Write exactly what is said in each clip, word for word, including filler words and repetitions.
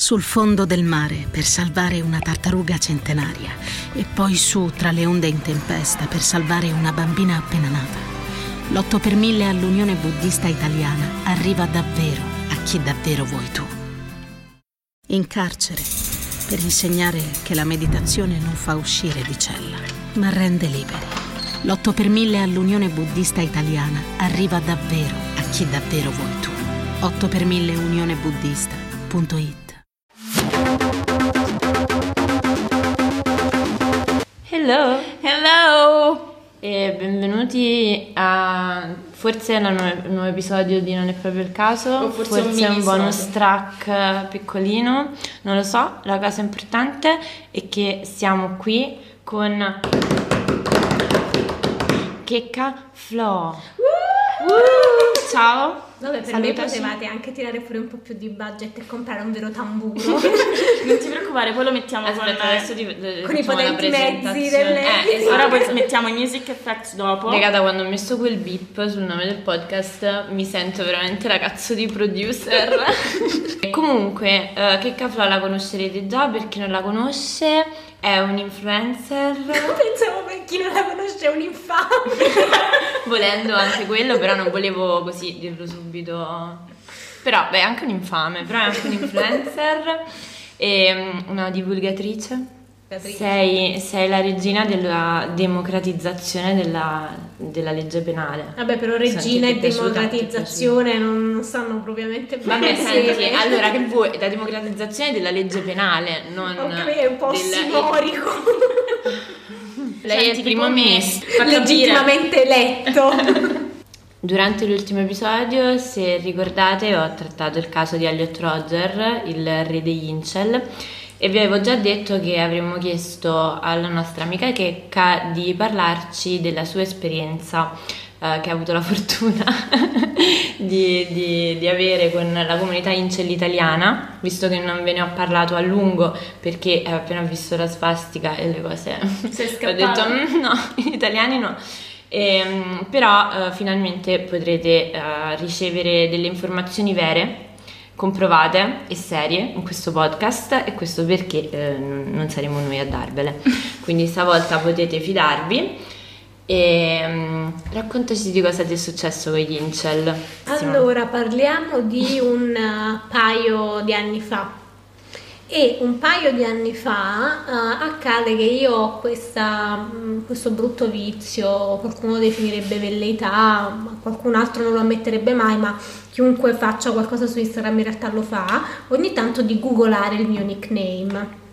sul fondo del mare per salvare una tartaruga centenaria e poi su tra le onde in tempesta per salvare una bambina appena nata. L'otto per mille all'Unione Buddista Italiana arriva davvero a chi davvero vuoi tu. In carcere, per insegnare che la meditazione non fa uscire di cella, ma rende liberi. L'otto per mille all'Unione Buddista Italiana arriva davvero a chi davvero vuoi tu. otto per mille unionebuddista punto it. Hello! Hello! E benvenuti a forse è un nuovo episodio di Non è proprio il caso, o forse, forse un, un bonus track piccolino, non lo so. La cosa importante è che siamo qui con Checca Flo. Uh! Uh! Ciao! No, beh, per Salutaci. Me potevate anche tirare fuori un po' più di budget e comprare un vero tamburo. Non ti preoccupare, poi lo mettiamo Aspetta, con, adesso ti, con i potenti mezzi delle... eh, esatto. Ora poi mettiamo i music effects dopo. Regata, quando ho messo quel beep sul nome del podcast mi sento veramente la cazzo di producer. Comunque, uh, Checca Flo la conoscerete già, per chi non la conosce è un influencer. Pensavo per chi non la conosce è un infame. Volendo anche quello, però non volevo così dirlo subito. Però beh, è anche un infame, però è anche un influencer e una divulgatrice. Sei, sei la regina della democratizzazione della, della legge penale. Vabbè, però regina e democratizzazione non, non stanno propriamente bene. Vabbè, senti, allora che vuoi? La democratizzazione della legge penale, non okay, è un po' simbolico. Lei è il primo mese legittimamente eletto. Durante l'ultimo episodio, se ricordate, ho trattato il caso di Elliot Rodger, il re degli incel, e vi avevo già detto che avremmo chiesto alla nostra amica Checca di parlarci della sua esperienza eh, che ha avuto la fortuna di, di, di avere con la comunità incel italiana, visto che non ve ne ho parlato a lungo perché ho appena visto la svastica e le cose. Sei scappata. Ho detto no, gli italiani no. E, però eh, finalmente potrete eh, ricevere delle informazioni vere, comprovate e serie in questo podcast, e questo perché eh, non saremo noi a darvele, quindi stavolta potete fidarvi. E um, raccontaci di cosa ti è successo con gli incel. Allora, parliamo di un paio di anni fa. E un paio di anni fa uh, accade che io ho questa, mh, questo brutto vizio, qualcuno definirebbe velleità, qualcun altro non lo ammetterebbe mai, ma chiunque faccia qualcosa su Instagram in realtà lo fa, ogni tanto di googolare il mio nickname.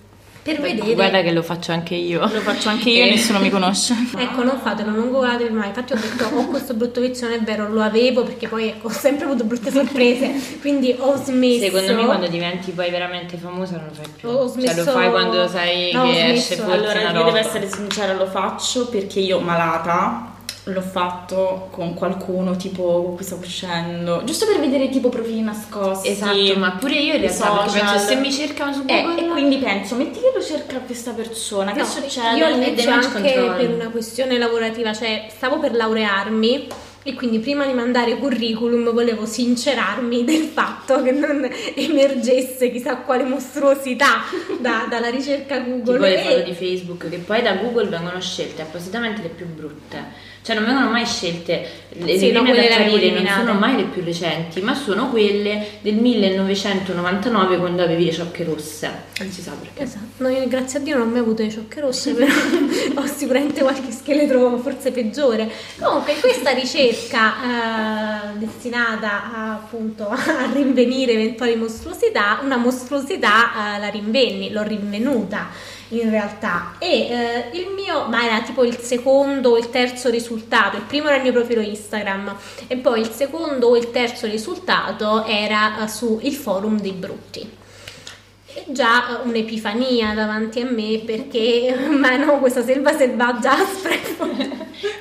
Per vedere... Guarda che lo faccio anche io. Lo faccio anche io e nessuno mi conosce. Ecco, non fatelo, non googolatevi mai. Infatti ho detto, ho oh, questo brutto vizio, non è vero, lo avevo, perché poi ecco, ho sempre avuto brutte sorprese. Quindi ho smesso. Secondo me quando diventi poi veramente famosa non lo fai più. Ho smesso... Cioè lo fai quando sai no, che esce forse allora, una roba. Allora, io devo essere sincera, lo faccio perché io malata... L'ho fatto con qualcuno, tipo con cui stavo uscendo, giusto per vedere tipo profili nascosti. Esatto, ma pure io in realtà penso, se mi cercano su Google eh, e quindi penso, metti che lo cerca questa persona, no, che succede? Io invece anche control. Per una questione lavorativa, cioè stavo per laurearmi e quindi prima di mandare curriculum volevo sincerarmi del fatto che non emergesse chissà quale mostruosità da, dalla ricerca Google. Tipo le foto di Facebook, che poi da Google vengono scelte appositamente le più brutte. Cioè non vengono mai scelte le sì, prime da apparire, non sono mai le più recenti, ma sono quelle del millenovecentonovantanove quando avevi le ciocche rosse. Non si sa perché. Esatto. No, io grazie a Dio non ho mai avuto le ciocche rosse, però ho sicuramente qualche scheletro forse peggiore. Comunque questa ricerca eh, destinata a, appunto a rinvenire eventuali mostruosità, una mostruosità eh, la rinvenni, l'ho rinvenuta. In realtà e eh, il mio ma era tipo il secondo o il terzo risultato. Il primo era il mio profilo Instagram e poi il secondo o il terzo risultato era uh, su il forum dei brutti. E già uh, un'epifania davanti a me, perché ma no, questa selva selvaggia aspra.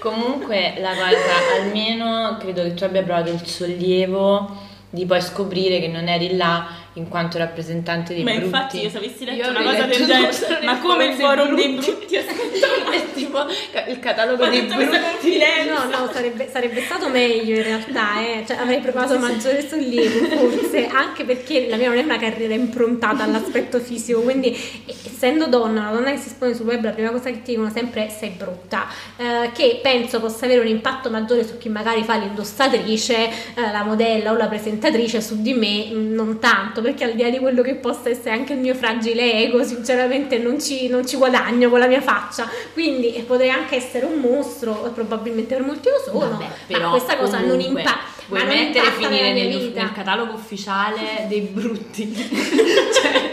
Comunque la cosa, almeno credo che tu abbia provato il sollievo di poi scoprire che non eri là in quanto rappresentante dei ma brutti. Ma infatti io se avessi letto io una cosa del genere, ma come il forum dei brutti, è tipo il catalogo dei brutti. No, no, sarebbe, sarebbe stato meglio in realtà, eh. Cioè, avrei provato maggiore sollievo forse, anche perché la mia non è una carriera improntata all'aspetto fisico, quindi essendo donna, una donna che si espone sul web, la prima cosa che ti dicono sempre è sei brutta, eh, che penso possa avere un impatto maggiore su chi magari fa l'indossatrice, eh, la modella o la presentatrice, su di me non tanto, perché al di là di quello che possa essere anche il mio fragile ego, sinceramente non ci, non ci guadagno con la mia faccia, quindi potrei anche essere un mostro, probabilmente per molti lo sono. Vabbè, però ma questa cosa non impatta. Vuoi mettere e finire nel, nel catalogo ufficiale dei brutti? Cioè,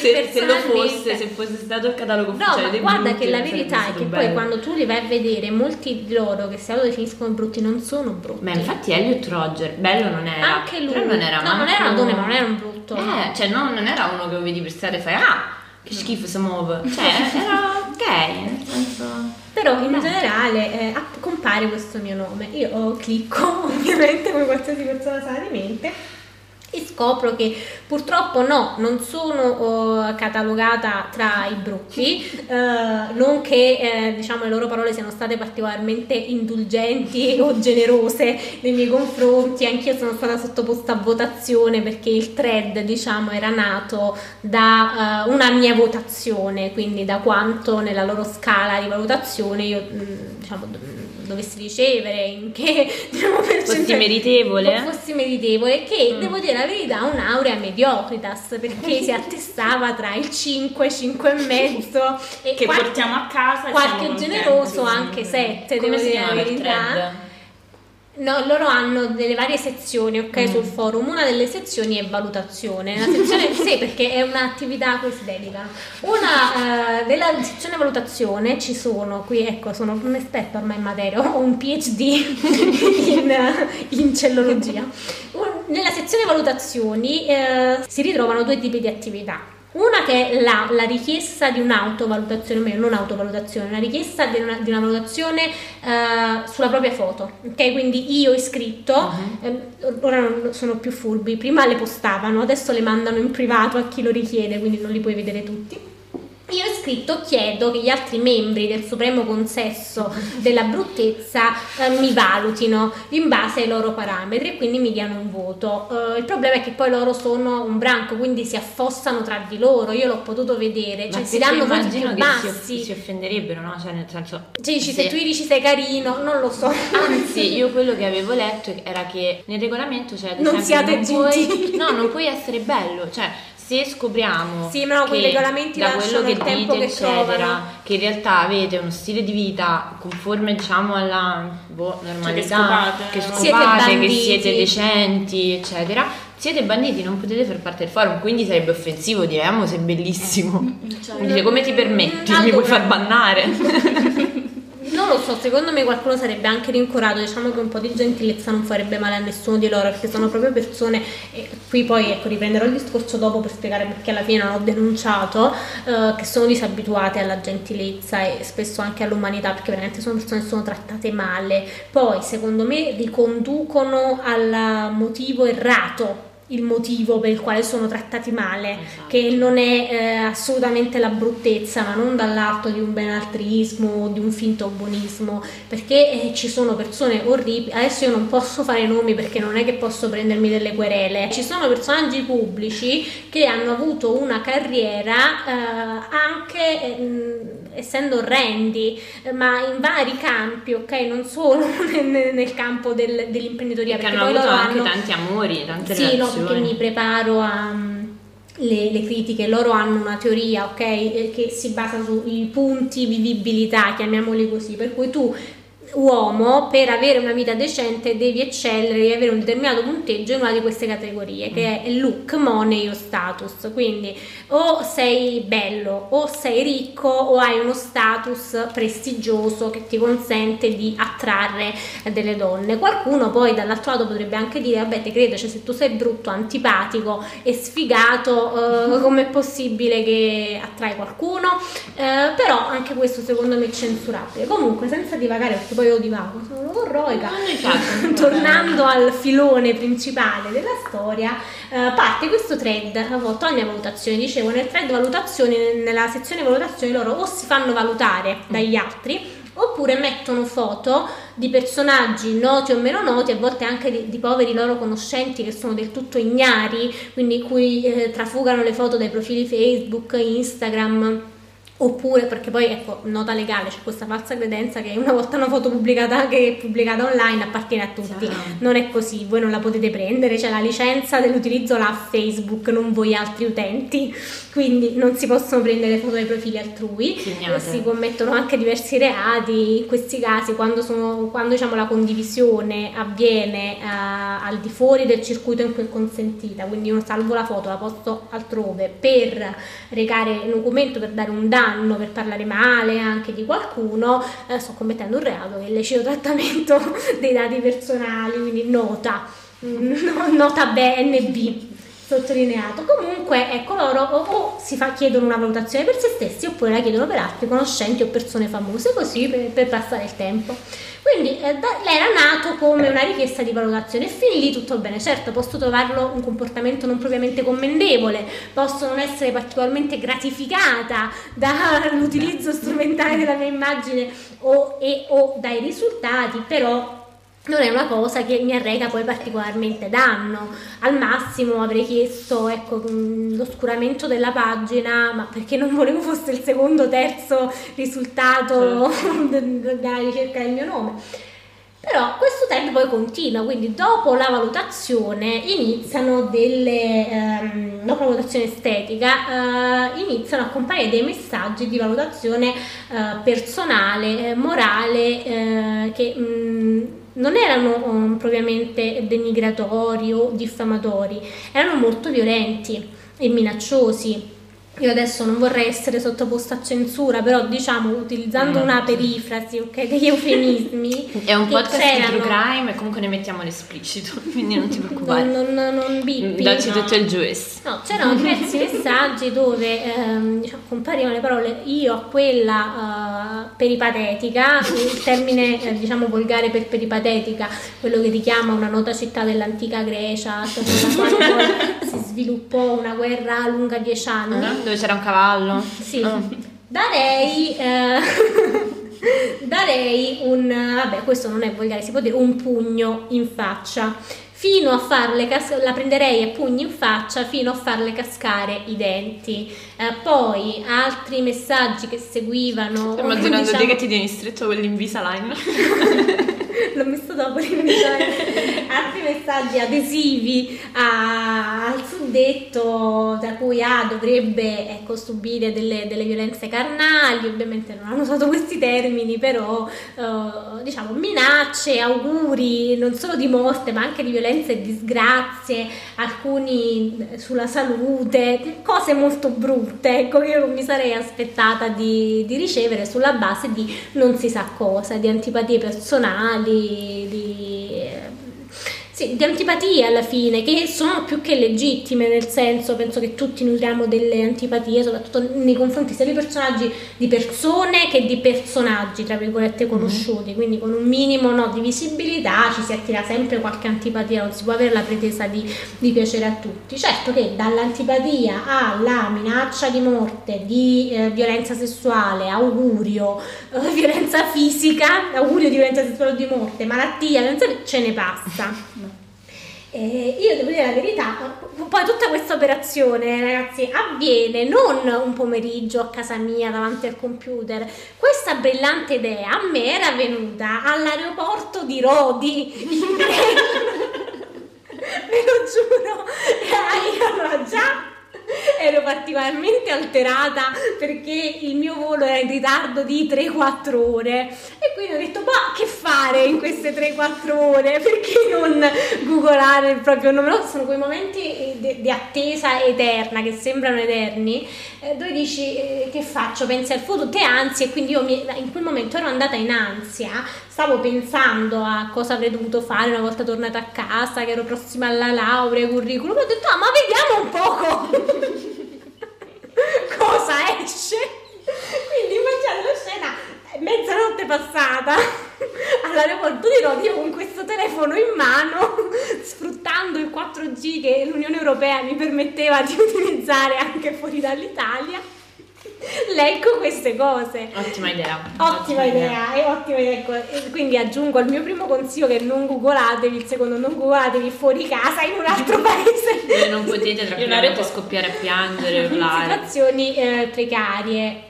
se, se lo fosse, se fosse stato il catalogo ufficiale no, dei brutti. No, guarda che la verità è che bello. Poi quando tu li vai a vedere, molti di loro che si autodefiniscono brutti non sono brutti. Ma infatti Elliot Rodger, bello non era. Anche lui. Però non era no, non era una donna, ma non era un brutto. Eh, cioè no, non era uno che lo vedi per strada e fai ah, che schifo si muove. Cioè, era gay, nel senso... Però in generale eh, compare questo mio nome, io clicco ovviamente come qualsiasi persona sanamente e scopro che purtroppo no, non sono oh, catalogata tra i brutti, eh, non che eh, diciamo le loro parole siano state particolarmente indulgenti o generose nei miei confronti, anch'io sono stata sottoposta a votazione perché il thread diciamo era nato da eh, una mia votazione, quindi da quanto nella loro scala di valutazione io diciamo dovessi ricevere, in che diciamo, fossi meritevole fossi meritevole che mm. devo dire la verità un'aurea mediocritas, perché si attestava tra il cinque, cinque e mezzo e che qualche, portiamo a casa qualche generoso anche sette. Come devo dire la verità. No, loro hanno delle varie sezioni, ok, mm. sul forum. Una delle sezioni è valutazione. La sezione sì, perché è un'attività a cui si dedica. Una eh, della sezione valutazione ci sono qui, ecco, sono un esperto ormai in materia, ho un PhD in, in cellologia. Nella sezione valutazioni eh, si ritrovano due tipi di attività. Una che è la, la richiesta di un'autovalutazione, o meglio non autovalutazione, una richiesta di una, di una valutazione uh, sulla propria foto, ok? Quindi io iscritto, uh-huh. ehm, ora sono più furbi, prima le postavano, adesso le mandano in privato a chi lo richiede, quindi non li puoi vedere tutti. Io iscritto chiedo che gli altri membri del supremo consesso della bruttezza eh, mi valutino in base ai loro parametri e quindi mi diano un voto. Eh, il problema è che poi loro sono un branco, quindi si affossano tra di loro. Io l'ho potuto vedere, ma cioè si danno voti più bassi. Si, si offenderebbero, no? Cioè nel senso. Cioè, dici, se... se tu gli dici sei carino, non lo so. Anzi, io quello che avevo letto era che nel regolamento c'è cioè, non siate non puoi, no, non puoi essere bello, cioè. Se scopriamo sì, no, che quei regolamenti da quello che dite che eccetera provano. Che in realtà avete uno stile di vita conforme diciamo alla boh, normalità, cioè che scopate, che, scopate siete che siete decenti eccetera, siete banditi, non potete far parte del forum, quindi sarebbe offensivo dire amo sei bellissimo, cioè, dice, come ti permetti, mi vuoi far bannare? Non lo so, secondo me qualcuno sarebbe anche rincorato, diciamo che un po' di gentilezza non farebbe male a nessuno di loro, perché sono proprio persone, e qui poi ecco riprenderò il discorso dopo per spiegare perché alla fine non ho denunciato, eh, che sono disabituate alla gentilezza e spesso anche all'umanità, perché veramente sono persone che sono trattate male. Poi secondo me riconducono al motivo errato il motivo per il quale sono trattati male, esatto. Che non è eh, assolutamente la bruttezza, ma non dall'alto di un benaltrismo o di un finto buonismo, perché eh, ci sono persone orribili. Adesso io non posso fare nomi perché non è che posso prendermi delle querele. Ci sono personaggi pubblici che hanno avuto una carriera eh, anche eh, essendo orrendi, ma in vari campi, ok, non solo nel, nel campo del, dell'imprenditoria, perché, perché hanno poi avuto loro anche hanno... tanti amori, tante sì, relazioni. Che mi preparo a le, le critiche, loro hanno una teoria, ok, che si basa sui punti vivibilità, chiamiamoli così, per cui tu uomo per avere una vita decente devi eccellere, devi avere un determinato punteggio in una di queste categorie che è look, money o status, quindi o sei bello o sei ricco o hai uno status prestigioso che ti consente di attrarre delle donne. Qualcuno poi dall'altro lato potrebbe anche dire vabbè te credo, cioè se tu sei brutto, antipatico e sfigato eh, com'è possibile che attrai qualcuno, eh, però anche questo secondo me è censurabile. Comunque senza divagare, perché poi io divago, sono corroica. Tornando al filone principale della storia, eh, parte questo thread volto alla mia valutazione. Dicevo, nel thread valutazione, nella sezione valutazione loro o si fanno valutare dagli altri, oppure mettono foto di personaggi noti o meno noti, a volte anche di, di poveri loro conoscenti che sono del tutto ignari, quindi cui eh, trafugano le foto dai profili Facebook, Instagram, oppure perché poi, ecco, nota legale, c'è questa falsa credenza che una volta una foto pubblicata, anche che è pubblicata online, appartiene a tutti. Sì. Non è così, voi non la potete prendere, c'è la licenza dell'utilizzo la Facebook, non voi altri utenti, quindi non si possono prendere foto dai profili altrui. Signate. Si commettono anche diversi reati in questi casi quando, sono, quando diciamo la condivisione avviene eh, al di fuori del circuito in cui è consentita, quindi io salvo la foto, la posto altrove per recare un documento, per dare un danno, per parlare male anche di qualcuno, eh, sto commettendo un reato che è illecito trattamento dei dati personali, quindi nota, no, nota B N B sottolineato. Comunque, ecco, loro o, o si fa, chiedono una valutazione per se stessi, oppure la chiedono per altri conoscenti o persone famose, così per, per passare il tempo. Quindi eh, da, era nato come una richiesta di valutazione e fin lì tutto bene. Certo, posso trovarlo un comportamento non propriamente commendevole, posso non essere particolarmente gratificata dall'utilizzo strumentale della mia immagine o, e, o dai risultati, però non è una cosa che mi arreca poi particolarmente danno. Al massimo avrei chiesto, ecco, l'oscuramento della pagina, ma perché non volevo fosse il secondo o terzo risultato della ricerca del mio nome. Però questo trend poi continua, quindi dopo la valutazione iniziano delle ehm, dopo la valutazione estetica eh, iniziano a comparire dei messaggi di valutazione eh, personale, eh, morale, eh, che mh, non erano um, propriamente denigratori o diffamatori, erano molto violenti e minacciosi. Io adesso non vorrei essere sottoposta a censura, però diciamo, utilizzando mm. una perifrasi, ok, degli eufemismi, è un podcast di crime e comunque ne mettiamo l'esplicito, quindi non ti preoccupare, non, non, non bippi, dacci tutto il juice. No, c'erano diversi messaggi dove ehm, diciamo, comparivano le parole io a quella uh, peripatetica, il termine eh, diciamo volgare per peripatetica, quello che richiama una nota città dell'antica Grecia, cioè si sviluppò una guerra lunga dieci anni. Mm. Dove c'era un cavallo? Sì. Oh. Darei eh, darei un vabbè, questo non è volgare, si può dire un pugno in faccia, fino a farle cas- la prenderei a pugni in faccia fino a farle cascare i denti. Eh, poi altri messaggi che seguivano. Sto immaginando, diciamo, che ti dia in stretto quell'Invisalign. L'ho messo dopo l'Invisalign. Altri messaggi adesivi a, al suddetto, da cui A dovrebbe, ecco, subire delle, delle violenze carnali. Ovviamente non hanno usato questi termini, però eh, diciamo minacce, auguri non solo di morte ma anche di violenze e disgrazie, alcuni sulla salute, cose molto brutte, ecco, che io non mi sarei aspettata di, di ricevere sulla base di non si sa cosa, di antipatie personali, di, sì, di antipatie alla fine, che sono più che legittime, nel senso, penso che tutti nutriamo delle antipatie, soprattutto nei confronti sia di personaggi, di persone, che di personaggi tra virgolette conosciuti, mm. quindi con un minimo, no, di visibilità ci si attira sempre qualche antipatia, non si può avere la pretesa di, di piacere a tutti. Certo che dall'antipatia alla minaccia di morte, di eh, violenza sessuale, augurio, eh, violenza fisica, augurio di violenza sessuale o di morte, malattia, violenza, ce ne passa. Eh, io devo dire la verità, poi tutta questa operazione, ragazzi, avviene non un pomeriggio a casa mia davanti al computer. Questa brillante idea a me era venuta all'aeroporto di Rodi, in Grecia. Ve lo giuro, io ero già ero particolarmente alterata perché il mio volo era in ritardo di tre quattro ore e quindi ho detto, ma che fare in queste tre quattro ore, perché non googolare il proprio nome? No, sono quei momenti di, di attesa eterna che sembrano eterni, eh, dove dici, eh, che faccio, pensi al futuro, te ansia, e quindi io mi, in quel momento ero andata in ansia, stavo pensando a cosa avrei dovuto fare una volta tornata a casa, che ero prossima alla laurea, curriculum, ho detto, ah, ma vediamo un poco cosa esce. Quindi immaginate la scena, mezzanotte passata all'aeroporto di Rodi con questo telefono in mano, sfruttando il quattro G che l'Unione Europea mi permetteva di utilizzare anche fuori dall'Italia, leggo queste cose. Ottima idea. Ottima, ottima idea, idea. E ottima idea. E quindi aggiungo al mio primo consiglio che non googolatevi, il secondo non googolatevi fuori casa in un altro paese. E non potete tranquillamente scoppiare a piangere, in situazioni eh, precarie.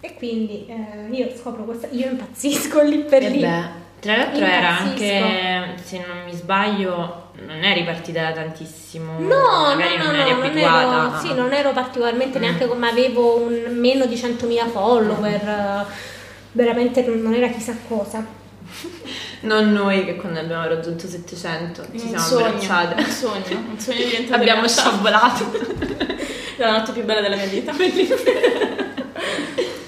E quindi eh, io scopro questa, io impazzisco lì per e lì. Beh, tra l'altro era anche, se non mi sbaglio, non eri partita da tantissimo. No, magari no, non, no, eri non ero no. Sì, non ero particolarmente mm. neanche come avevo un meno di centomila follower, veramente non era chissà cosa. Non noi che quando abbiamo raggiunto settecento ci siamo sogno, abbracciate. Un sogno, un sogno diventato. Abbiamo sciavolato. La notte più bella della mia vita.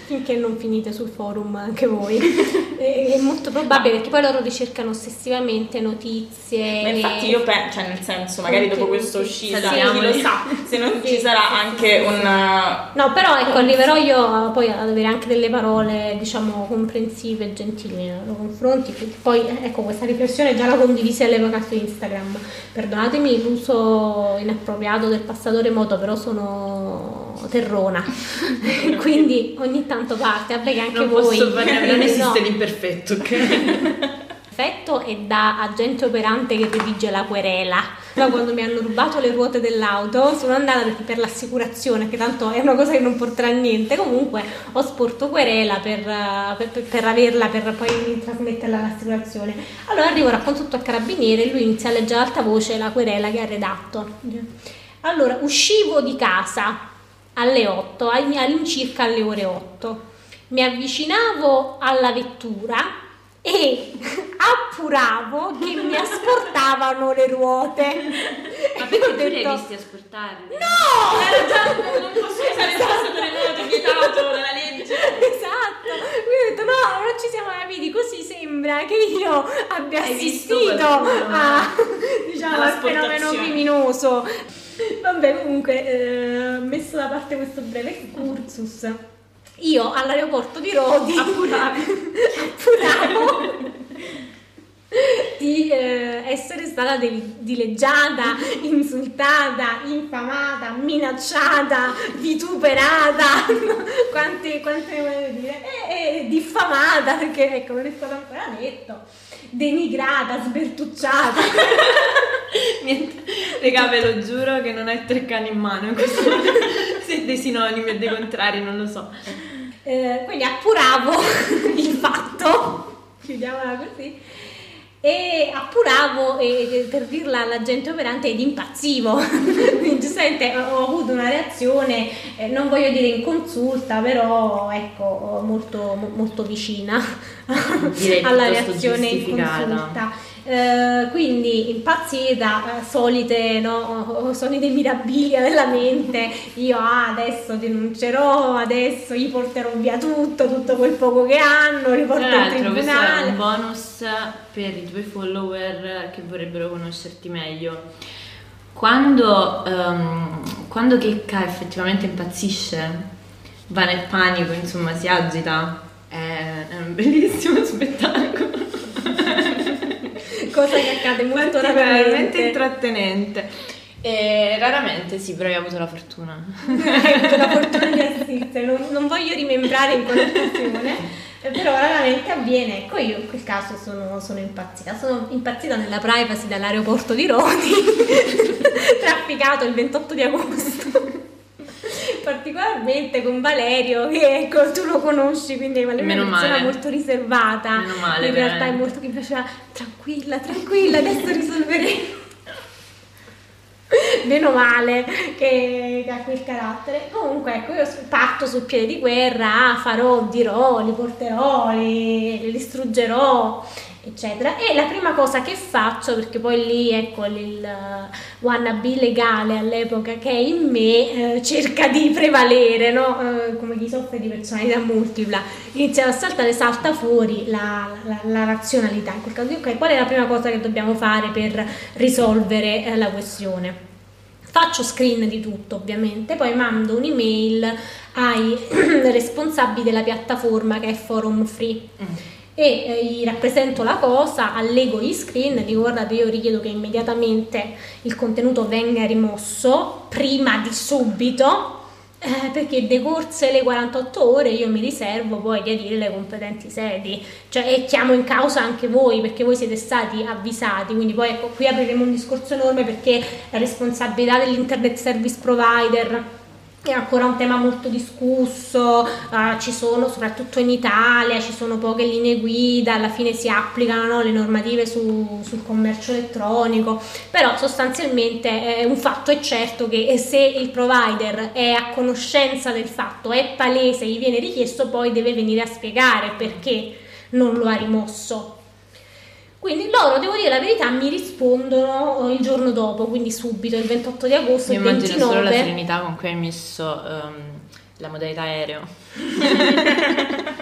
Finché non finite sul forum anche voi. È molto probabile, perché poi loro ricercano ossessivamente notizie. Ma infatti io penso, cioè nel senso, magari dopo questa uscita, sì, chi lo sa, se non sì, ci sarà sì, anche sì, un... No, però ecco, arriverò io poi ad avere anche delle parole, diciamo, comprensive e gentili nei loro confronti. Poi, ecco, questa riflessione già la condivisi all'epoca su Instagram. Perdonatemi l'uso inappropriato del passato remoto, però sono... terrona. Quindi ogni tanto parte, vabbè, che anche non voi posso fare, non esiste no. L'imperfetto, ok? Perfetto è da agente operante che redige la querela. Però quando mi hanno rubato le ruote dell'auto sono andata per l'assicurazione, che tanto è una cosa che non porterà a niente. Comunque ho sporto querela per, per, per, per averla, per poi trasmetterla all'assicurazione. Allora arrivo, racconto tutto al carabiniere e lui inizia a leggere ad alta voce la querela che ha redatto. Allora, uscivo di casa alle otto, all'incirca alle ore otto, mi avvicinavo alla vettura e appuravo che mi asportavano le ruote. Ma perché tu le hai visti asportarle? No! Era già, non posso usare il passato remoto, è vietato dalla legge. Esatto, quindi ho detto no, non ci siamo capiti, così sembra che io abbia hai assistito a, diciamo, al fenomeno criminoso. Vabbè, comunque, eh, messo da parte questo breve cursus, io all'aeroporto di Rodi appuravo, appuravo di eh, essere stata dileggiata, insultata, infamata, minacciata, vituperata, quante, quante volevo dire, e, e diffamata, perché ecco, non è stato ancora detto. Denigrata, sbertucciata. Niente, regà, ve lo giuro che non ho tre cani in mano in questo momento. Se dei sinonimi e dei contrari, non lo so. Eh, quindi appuravo il fatto, chiudiamola così, e appuravo, e, per dirla all'agente operante, ed impazzivo. Quindi, giustamente ho avuto una reazione, eh, non voglio dire inconsulta, però ecco, molto, molto vicina alla reazione inconsulta. Eh, quindi impazzita, solite, no, solite mirabilia della mente, io ah, adesso denuncerò, adesso gli porterò via tutto, tutto quel poco che hanno, li porto al tribunale. Questo è un bonus per i tuoi follower che vorrebbero conoscerti meglio. Quando, um, quando Checca effettivamente impazzisce, va nel panico, insomma si agita, è, è un bellissimo spettacolo. Cosa che accade molto raramente, veramente intrattenente, e raramente sì, però io ho avuto la fortuna la fortuna di assistere, non, non voglio rimembrare in quella situazione, però raramente avviene. Ecco, io in quel caso sono, sono impazzita sono impazzita nella privacy dall'aeroporto di Rodi trafficato il ventotto di agosto, particolarmente con Valerio, che ecco, tu lo conosci, quindi Valerio è una persona molto riservata. Meno male, in realtà veramente. È molto che mi piaceva, tranquilla, tranquilla, adesso risolveremo. Meno male che ha quel carattere. Comunque ecco, io parto sul piede di guerra, farò, dirò, li porterò, li, li distruggerò, eccetera. E la prima cosa che faccio, perché poi lì ecco il wannabe legale all'epoca che è in me eh, cerca di prevalere, no? Eh, come chi soffre di personalità multipla, inizia a saltare, salta fuori la, la, la razionalità. In quel caso, ok, qual è la prima cosa che dobbiamo fare per risolvere eh, la questione? Faccio screen di tutto, ovviamente, poi mando un'email ai responsabili della piattaforma che è Forum Free. Mm. e gli rappresento la cosa, allego gli screen, dico guardate io richiedo che immediatamente il contenuto venga rimosso prima di subito, eh, perché decorse le quarantotto ore io mi riservo poi di adire le competenti sedi, cioè, e chiamo in causa anche voi perché voi siete stati avvisati. Quindi poi ecco, qui apriremo un discorso enorme perché la responsabilità dell'internet service provider è ancora un tema molto discusso, uh, ci sono, soprattutto in Italia, ci sono poche linee guida, alla fine si applicano, no, le normative su, sul commercio elettronico, però sostanzialmente eh, un fatto è certo che se il provider è a conoscenza del fatto, è palese, gli viene richiesto, poi deve venire a spiegare perché non lo ha rimosso. Quindi loro, devo dire la verità, mi rispondono il giorno dopo, quindi subito, il ventotto di agosto, mi il ventinove. Immagino solo la serenità con cui hai messo um, la modalità aereo.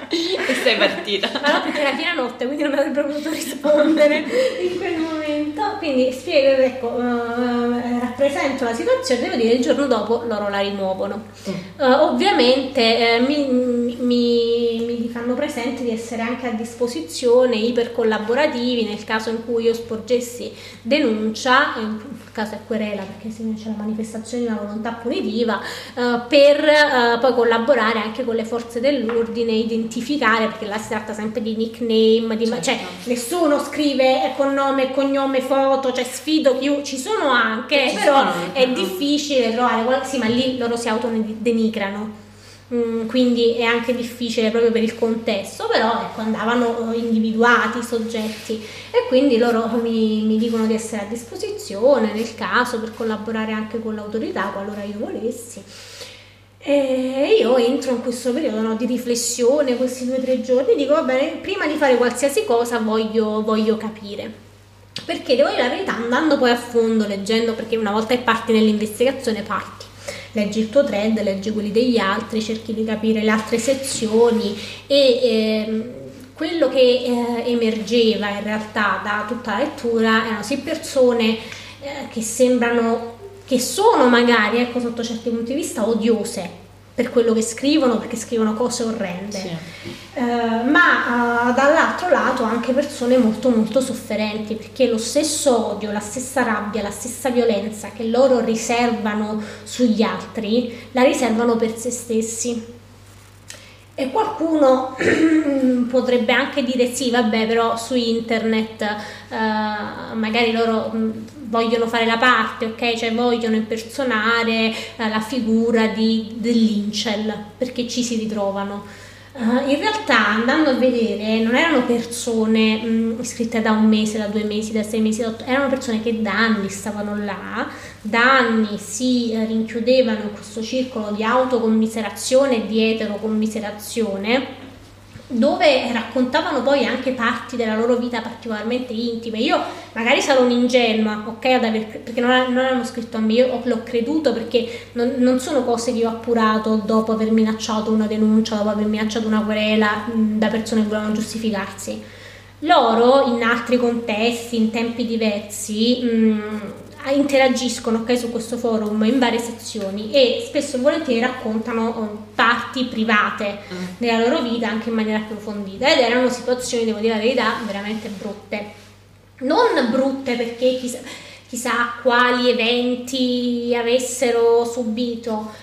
E sei partita. Ma no, perché era piena notte, quindi non avrebbero potuto rispondere in quel momento. Quindi spiego, ecco, uh, rappresento la situazione, devo dire il giorno dopo loro la rimuovono. Mm. Uh, ovviamente eh, mi... mi, mi fanno presente di essere anche a disposizione, ipercollaborativi, nel caso in cui io sporgessi denuncia, in caso è querela perché se c'è la manifestazione di una volontà punitiva, eh, per eh, poi collaborare anche con le forze dell'ordine, identificare, perché là si tratta sempre di nickname, di, certo. Cioè nessuno scrive con nome, cognome, foto, cioè sfido chi, ci sono anche, ci però sono, è no? difficile trovare qualsiasi, ma lì loro si autodenigrano. Mm, quindi è anche difficile proprio per il contesto, però ecco, andavano individuati i soggetti e quindi loro mi, mi dicono di essere a disposizione nel caso per collaborare anche con l'autorità qualora io volessi. E io entro in questo periodo, no, di riflessione, questi due o tre giorni, dico va bene, prima di fare qualsiasi cosa voglio, voglio capire. Perché devo dire la verità, andando poi a fondo, leggendo, perché una volta che parti nell'investigazione parti. Leggi il tuo thread, leggi quelli degli altri, cerchi di capire le altre sezioni e eh, quello che eh, emergeva in realtà da tutta la lettura erano sì persone eh, che sembrano, che sono magari, ecco, sotto certi punti di vista odiose per quello che scrivono, perché scrivono cose orrende, sì. eh, ma eh, dall'altro lato anche persone molto molto sofferenti, perché lo stesso odio, la stessa rabbia, la stessa violenza che loro riservano sugli altri, la riservano per se stessi. E qualcuno potrebbe anche dire sì, vabbè, però su internet eh, magari loro... Mh, vogliono fare la parte, ok? Cioè vogliono impersonare eh, la figura di, dell'incel, perché ci si ritrovano. Uh, in realtà, andando a vedere, non erano persone mh, iscritte da un mese, da due mesi, da sei mesi, da otto, erano persone che da anni stavano là, da anni si eh, rinchiudevano in questo circolo di autocommiserazione e di eterocommiserazione, dove raccontavano poi anche parti della loro vita particolarmente intime. Io magari sarò un'ingenua, ok, ad aver, perché non, non hanno scritto a me, io l'ho creduto perché non, non sono cose che io ho appurato dopo aver minacciato una denuncia, dopo aver minacciato una querela mh, da persone che volevano giustificarsi. Loro in altri contesti, in tempi diversi, mh, interagiscono, ok, su questo forum in varie sezioni e spesso e volentieri raccontano parti private mm. della loro vita anche in maniera approfondita, ed erano situazioni, devo dire la verità, veramente brutte. Non brutte perché chissà, chissà quali eventi avessero subito,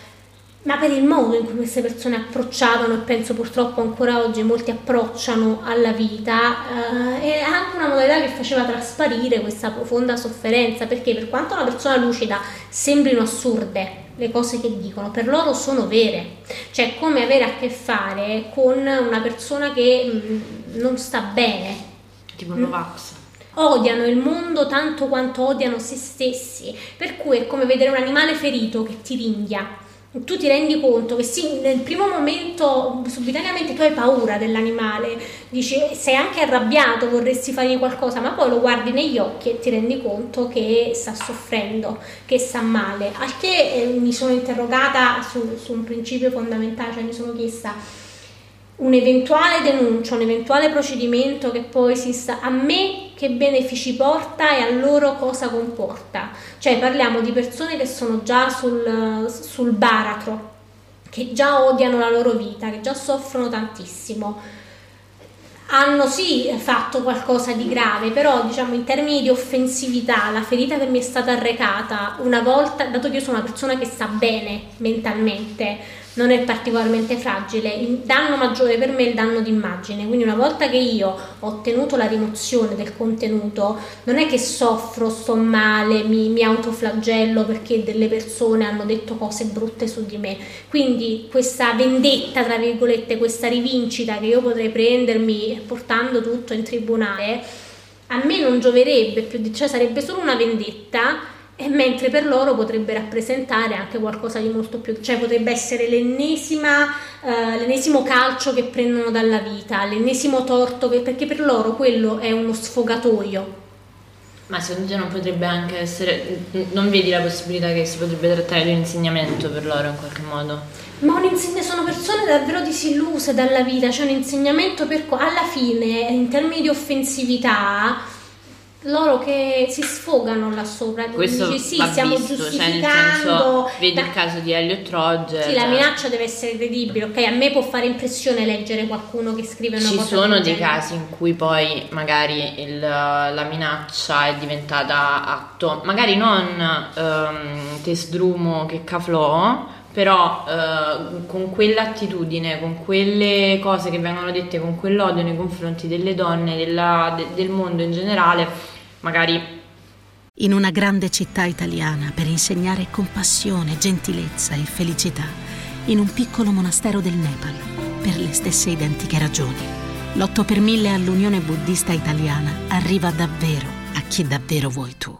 ma per il modo in cui queste persone approcciavano, e penso purtroppo ancora oggi molti approcciano alla vita, eh, è anche una modalità che faceva trasparire questa profonda sofferenza, perché per quanto una persona lucida sembrino assurde le cose che dicono, per loro sono vere, cioè come avere a che fare con una persona che mh, non sta bene, tipo un Novax. Odiano il mondo tanto quanto odiano se stessi, per cui è come vedere un animale ferito che ti ringhia. Tu ti rendi conto che sì, nel primo momento subitaneamente tu hai paura dell'animale, dici sei anche arrabbiato, vorresti fargli qualcosa, ma poi lo guardi negli occhi e ti rendi conto che sta soffrendo, che sta male. Al che eh, mi sono interrogata su, su un principio fondamentale, cioè mi sono chiesta un'eventuale denuncia, un eventuale procedimento che poi si sta a me che benefici porta e a loro cosa comporta. Cioè parliamo di persone che sono già sul, sul baratro, che già odiano la loro vita, che già soffrono tantissimo. hanno sì fatto qualcosa di grave, però diciamo in termini di offensività la ferita che mi è stata arrecata una volta, dato che io sono una persona che sta bene mentalmente, non è particolarmente fragile, il danno maggiore per me è il danno d'immagine, quindi una volta che io ho ottenuto la rimozione del contenuto non è che soffro, sto male, mi, mi autoflagello perché delle persone hanno detto cose brutte su di me, quindi questa vendetta tra virgolette, questa rivincita che io potrei prendermi portando tutto in tribunale a me non gioverebbe più, cioè sarebbe solo una vendetta, e mentre per loro potrebbe rappresentare anche qualcosa di molto più, cioè potrebbe essere l'ennesima, uh, l'ennesimo calcio che prendono dalla vita, l'ennesimo torto, che, perché per loro quello è uno sfogatoio. Ma secondo te non potrebbe anche essere, non vedi la possibilità che si potrebbe trattare di un insegnamento per loro in qualche modo? Ma un insegna- sono persone davvero disilluse dalla vita, cioè un insegnamento per co- alla fine in termini di offensività... loro che si sfogano là sopra, questo dice, sì, stiamo visto, giustificando, cioè nel senso, vedi da... il caso di Elliot Rodger, sì, la minaccia deve essere credibile, ok, a me può fare impressione leggere qualcuno che scrive una ci cosa, ci sono dei genere. Casi in cui poi magari il, la minaccia è diventata atto, magari non um, tesdrumo che Checca Flo, però eh, con quell'attitudine, con quelle cose che vengono dette, con quell'odio nei confronti delle donne, della, de, del mondo in generale, magari... In una grande città italiana, per insegnare compassione, gentilezza e felicità, in un piccolo monastero del Nepal, per le stesse identiche ragioni, l'otto per mille all'Unione Buddista Italiana arriva davvero a chi davvero vuoi tu.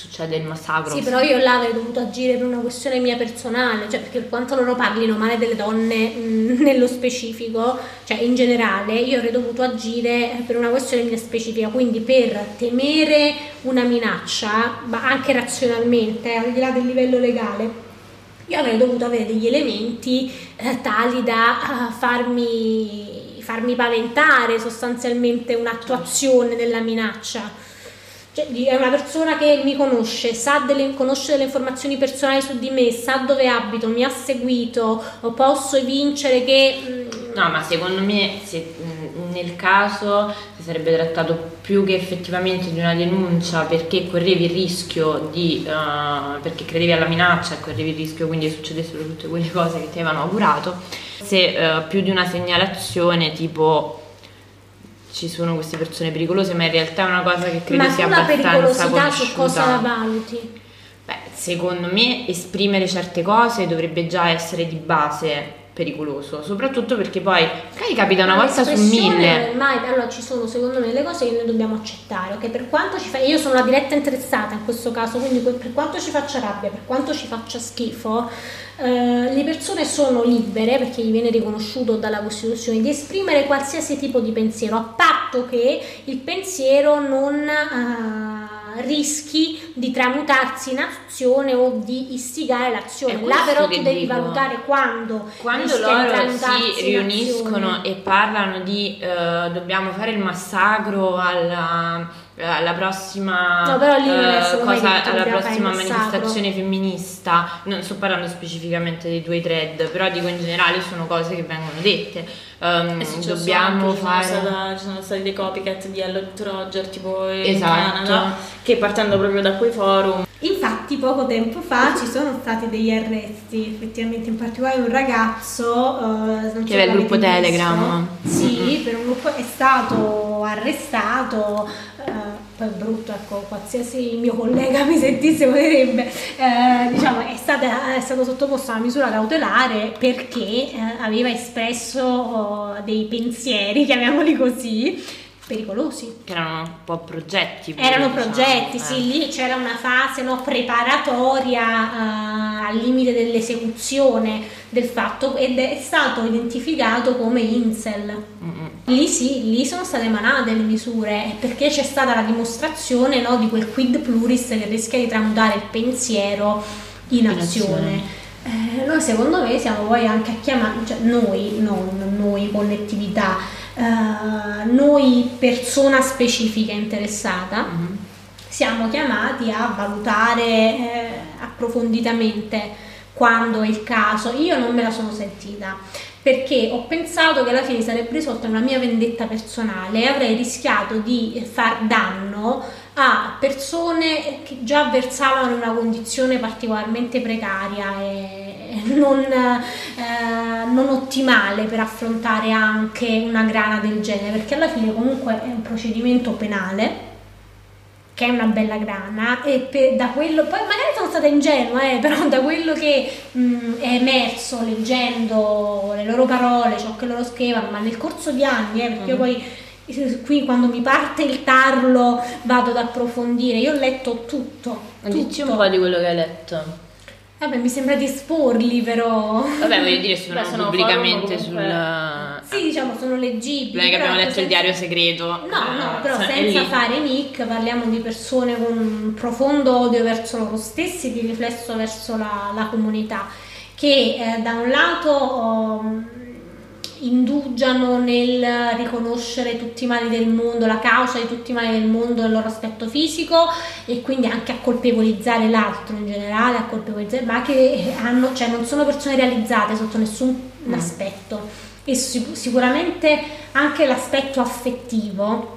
Succede il massacro. Sì, però io là avrei dovuto agire per una questione mia personale, cioè perché per quanto loro parlino male delle donne mh, nello specifico, cioè in generale, io avrei dovuto agire per una questione mia specifica, quindi per temere una minaccia, ma anche razionalmente, al di là del livello legale, io avrei dovuto avere degli elementi eh, tali da eh, farmi, farmi paventare sostanzialmente un'attuazione della minaccia. È una persona che mi conosce, sa delle, conosce delle informazioni personali su di me, sa dove abito, mi ha seguito, posso evincere che... No, ma secondo me se, nel caso si sarebbe trattato più che effettivamente di una denuncia perché correvi il rischio di... Uh, perché credevi alla minaccia e correvi il rischio quindi succedessero tutte quelle cose che ti avevano augurato, se uh, più di una segnalazione tipo... ci sono queste persone pericolose, ma in realtà è una cosa che credo sia abbastanza conosciuta. Ma sulla pericolosità su cosa la valuti? Beh, secondo me esprimere certe cose dovrebbe già essere di base pericoloso, soprattutto perché poi magari capita una ma volta su mille. Ormai, allora ci sono secondo me le cose che noi dobbiamo accettare, ok? Per quanto ci fa, io sono la diretta interessata in questo caso, quindi per quanto ci faccia rabbia, per quanto ci faccia schifo, eh, le persone sono libere, perché gli viene riconosciuto dalla Costituzione, di esprimere qualsiasi tipo di pensiero, a patto che il pensiero non eh, rischi di tramutarsi in azione o di istigare l'azione. Là però tu devi dico. valutare quando quando loro si riuniscono azione. E parlano di uh, dobbiamo fare il massacro alla, alla prossima no, però lì uh, cosa, detto, alla prossima manifestazione femminista, non sto parlando specificamente dei tuoi thread, però dico in generale sono cose che vengono dette. Um, dobbiamo anche, fare ci sono, stata, ci sono stati dei copycat di Elliot Rodger tipo in esatto. Canada, che partendo proprio da quei forum. Infatti poco tempo fa ci sono stati degli arresti, effettivamente, in particolare un ragazzo uh, che era il gruppo Telegram, sì, mm-hmm. per un gruppo è stato arrestato, uh, poi è brutto, ecco, qualsiasi mio collega mi sentisse potrebbe eh, diciamo è, stata, è stato sottoposto a una misura cautelare perché eh, aveva espresso oh, dei pensieri, chiamiamoli così, pericolosi, che erano un po' progetti erano diciamo, progetti eh. Sì, lì c'era una fase no, preparatoria eh, al limite dell'esecuzione del fatto, ed è stato identificato come incel. Mm-mm. Lì sì, lì sono state emanate le misure perché c'è stata la dimostrazione no, di quel quid pluris che rischia di tramutare il pensiero in, in azione, azione. eh, noi secondo me siamo poi anche a chiamare, cioè noi, non noi collettività, eh, noi persona specifica interessata, mm-hmm. siamo chiamati a valutare eh, approfonditamente quando è il caso. Io non me la sono sentita, perché ho pensato che alla fine sarebbe risolta una mia vendetta personale e avrei rischiato di far danno a persone che già versavano in una condizione particolarmente precaria e non, eh, non ottimale per affrontare anche una grana del genere, perché alla fine comunque è un procedimento penale che è una bella grana, e per, da quello, poi magari sono stata ingenua, eh, però da quello che mh, è emerso leggendo le loro parole, ciò che loro scrivono, ma nel corso di anni, eh, perché mm. io poi qui quando mi parte il tarlo vado ad approfondire, io ho letto tutto. Dici un po' di quello che hai letto. Vabbè, mi sembra di esporli, però. Vabbè, voglio dire, sono Beh, pubblicamente sulla. Sì, diciamo, sono leggibili. Non è che abbiamo letto senza... il diario segreto. No, no, però senza fare nick, parliamo di persone con un profondo odio verso loro stessi, di riflesso verso la, la comunità, che eh, da un lato oh, indugiano nel riconoscere tutti i mali del mondo, la causa di tutti i mali del mondo nel loro aspetto fisico, e quindi anche a colpevolizzare l'altro in generale, a colpevolizzare, ma che hanno, cioè non sono persone realizzate sotto nessun mm. aspetto, e sic- sicuramente anche l'aspetto affettivo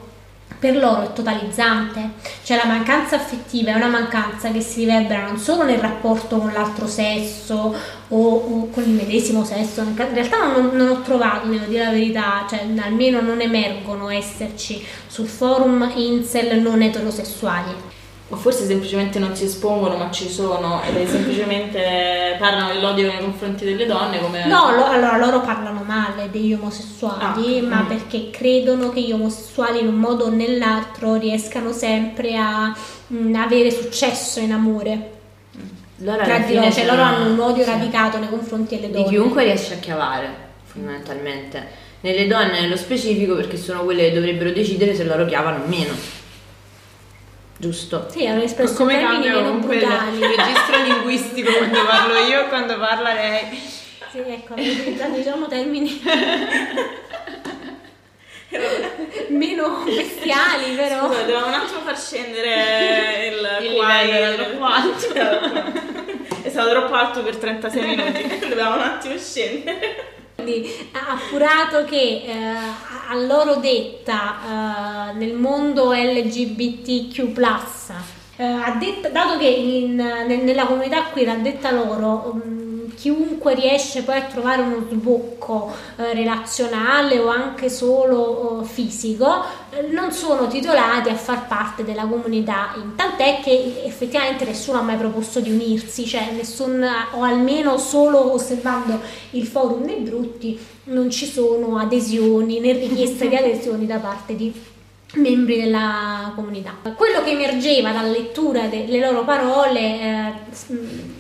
per loro è totalizzante, cioè la mancanza affettiva è una mancanza che si riverbera non solo nel rapporto con l'altro sesso o, o con il medesimo sesso, in realtà non, non ho trovato, devo dire la verità, cioè almeno non emergono esserci sul forum incel non eterosessuali. O forse semplicemente non si espongono, ma ci sono, ed è semplicemente parlano dell'odio nei confronti delle donne come... No, lo, allora loro parlano male degli omosessuali, ah, ma mm. perché credono che gli omosessuali in un modo o nell'altro riescano sempre a mh, avere successo in amore. Loro Tra di loro, cioè loro hanno un odio sì. radicato nei confronti delle donne. Di chiunque riesce a chiavare, fondamentalmente. Nelle donne nello specifico, perché sono quelle che dovrebbero decidere se loro chiavano o meno. Giusto. Sì, hanno espresso come cambia comunque il registro linguistico quando parlo io, quando parla lei. Sì, ecco, hanno utilizzato diciamo termini meno bestiali, vero? Scusa, dovevamo un attimo far scendere il, il quai, era troppo alto. È stato troppo alto per trentasei minuti, dovevamo un attimo scendere. Quindi ha appurato che eh, a loro detta eh, nel mondo L G B T Q plus, eh, ha detta, dato che in, nella comunità qui l'ha detta loro, mh, chiunque riesce poi a trovare uno sbocco eh, relazionale o anche solo eh, fisico, eh, non sono titolati a far parte della comunità, tant'è che effettivamente nessuno ha mai proposto di unirsi, cioè nessun, o almeno solo osservando il forum dei brutti non ci sono adesioni né richieste di adesioni da parte di membri della comunità. Quello che emergeva dalla lettura delle loro parole eh,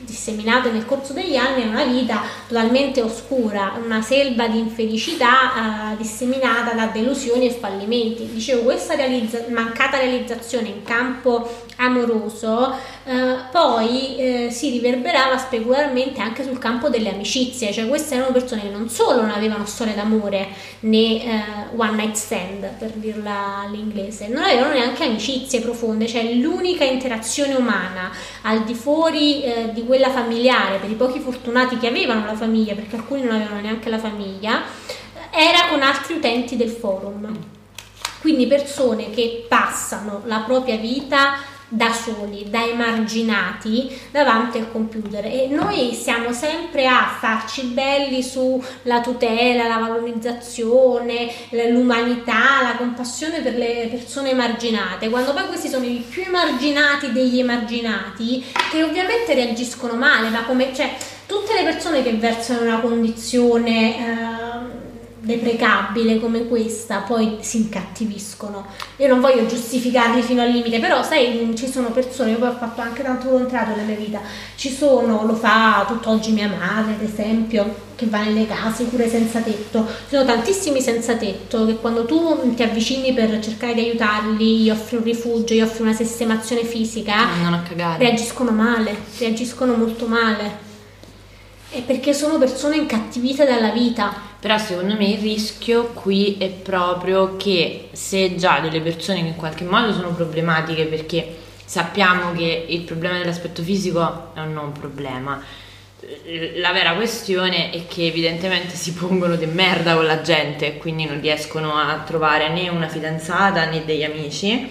disseminate nel corso degli anni è una vita totalmente oscura, una selva di infelicità eh, disseminata da delusioni e fallimenti. Dicevo, questa realizza- mancata realizzazione in campo amoroso eh, poi eh, si riverberava specularmente anche sul campo delle amicizie, cioè queste erano persone che non solo non avevano storie d'amore né eh, one night stand, per dirla lì, inglese, non avevano neanche amicizie profonde, cioè l'unica interazione umana al di fuori eh, di quella familiare, per i pochi fortunati che avevano la famiglia, perché alcuni non avevano neanche la famiglia, era con altri utenti del forum, quindi persone che passano la propria vita da soli, da emarginati davanti al computer, e noi siamo sempre a farci belli sulla tutela, la valorizzazione, l'umanità, la compassione per le persone emarginate, quando poi questi sono i più emarginati degli emarginati, che ovviamente reagiscono male, ma come, cioè, tutte le persone che versano in una condizione eh, deprecabile come questa poi si incattiviscono. Io non voglio giustificarli fino al limite, però sai, ci sono persone, io poi ho fatto anche tanto contrario nella mia vita, ci sono, lo fa tutt'oggi mia madre ad esempio, che va nelle case, pure senza tetto, ci sono tantissimi senza tetto che quando tu ti avvicini per cercare di aiutarli, gli offri un rifugio, gli offri una sistemazione fisica, non a cagare, reagiscono male, reagiscono molto male. È perché sono persone incattivite dalla vita. Però secondo me il rischio qui è proprio che se già delle persone che in qualche modo sono problematiche, perché sappiamo che il problema dell'aspetto fisico è un non problema, la vera questione è che evidentemente si pongono di merda con la gente, quindi non riescono a trovare né una fidanzata né degli amici.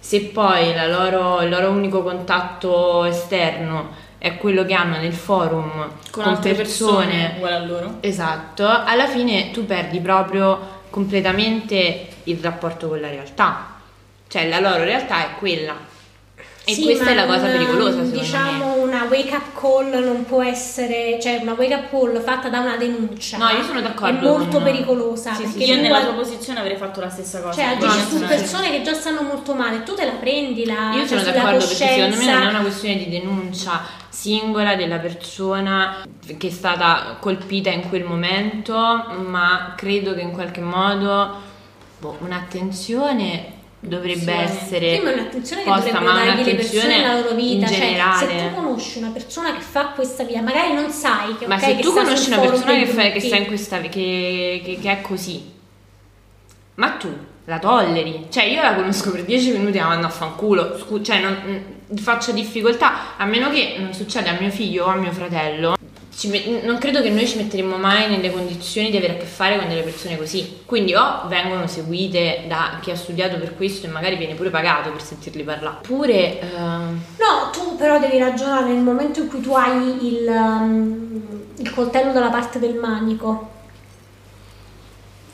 Se poi la loro, il loro unico contatto esterno è quello che hanno nel forum con, con altre persone, persone uguale a loro, esatto, alla fine tu perdi proprio completamente il rapporto con la realtà, cioè la loro realtà è quella, e sì, questa è la cosa pericolosa secondo diciamo me. Una wake up call non può essere, cioè una wake up call fatta da una denuncia, no, io sono d'accordo, è molto con... pericolosa, sì, perché sì, io nella tua posizione avrei fatto la stessa cosa, cioè agisci su persone che già stanno molto male, tu te la prendi la, io sono d'accordo, perché secondo me non è una questione di denuncia singola della persona che è stata colpita in quel momento, ma credo che in qualche modo boh, un'attenzione dovrebbe essere prima un'attenzione che dovrebbero dargli le persone nella loro vita, cioè se tu conosci una persona che fa questa vita, magari non sai che, ma okay, se che tu conosci una persona che, fa, che sta in questa che, che, che è così, ma tu la tolleri? Cioè io la conosco per dieci minuti e la mando a fanculo, Scu- cioè non faccio difficoltà, a meno che non succeda a mio figlio o a mio fratello. Ci, non credo che noi ci metteremo mai nelle condizioni di avere a che fare con delle persone così, quindi o vengono seguite da chi ha studiato per questo e magari viene pure pagato per sentirli parlare, oppure uh... no, tu però devi ragionare nel momento in cui tu hai il, um, il coltello dalla parte del manico,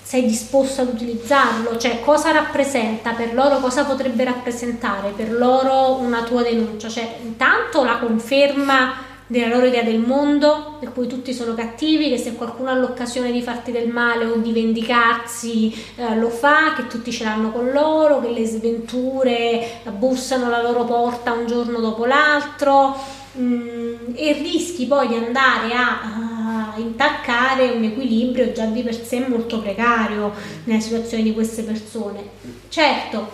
sei disposto ad utilizzarlo, cioè cosa rappresenta per loro, cosa potrebbe rappresentare per loro una tua denuncia, cioè intanto la conferma della loro idea del mondo, per cui tutti sono cattivi, che se qualcuno ha l'occasione di farti del male o di vendicarsi eh, lo fa, che tutti ce l'hanno con loro, che le sventure bussano alla loro porta un giorno dopo l'altro, mh, e rischi poi di andare a, a intaccare un equilibrio già di per sé molto precario nella situazione di queste persone. Certo,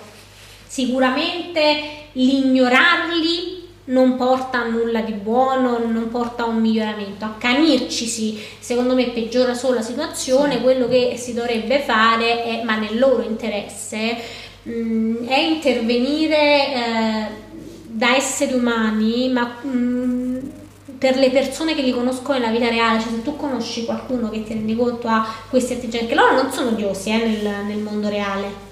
sicuramente l'ignorarli non porta a nulla di buono, non porta a un miglioramento, accanircisi secondo me peggiora solo la situazione, sì. Quello che si dovrebbe fare è, ma nel loro interesse mh, è intervenire eh, da esseri umani, ma mh, per le persone che li conoscono nella vita reale, cioè se tu conosci qualcuno che ti rendi conto a questi atteggiamenti, che loro non sono odiosi eh, nel, nel mondo reale,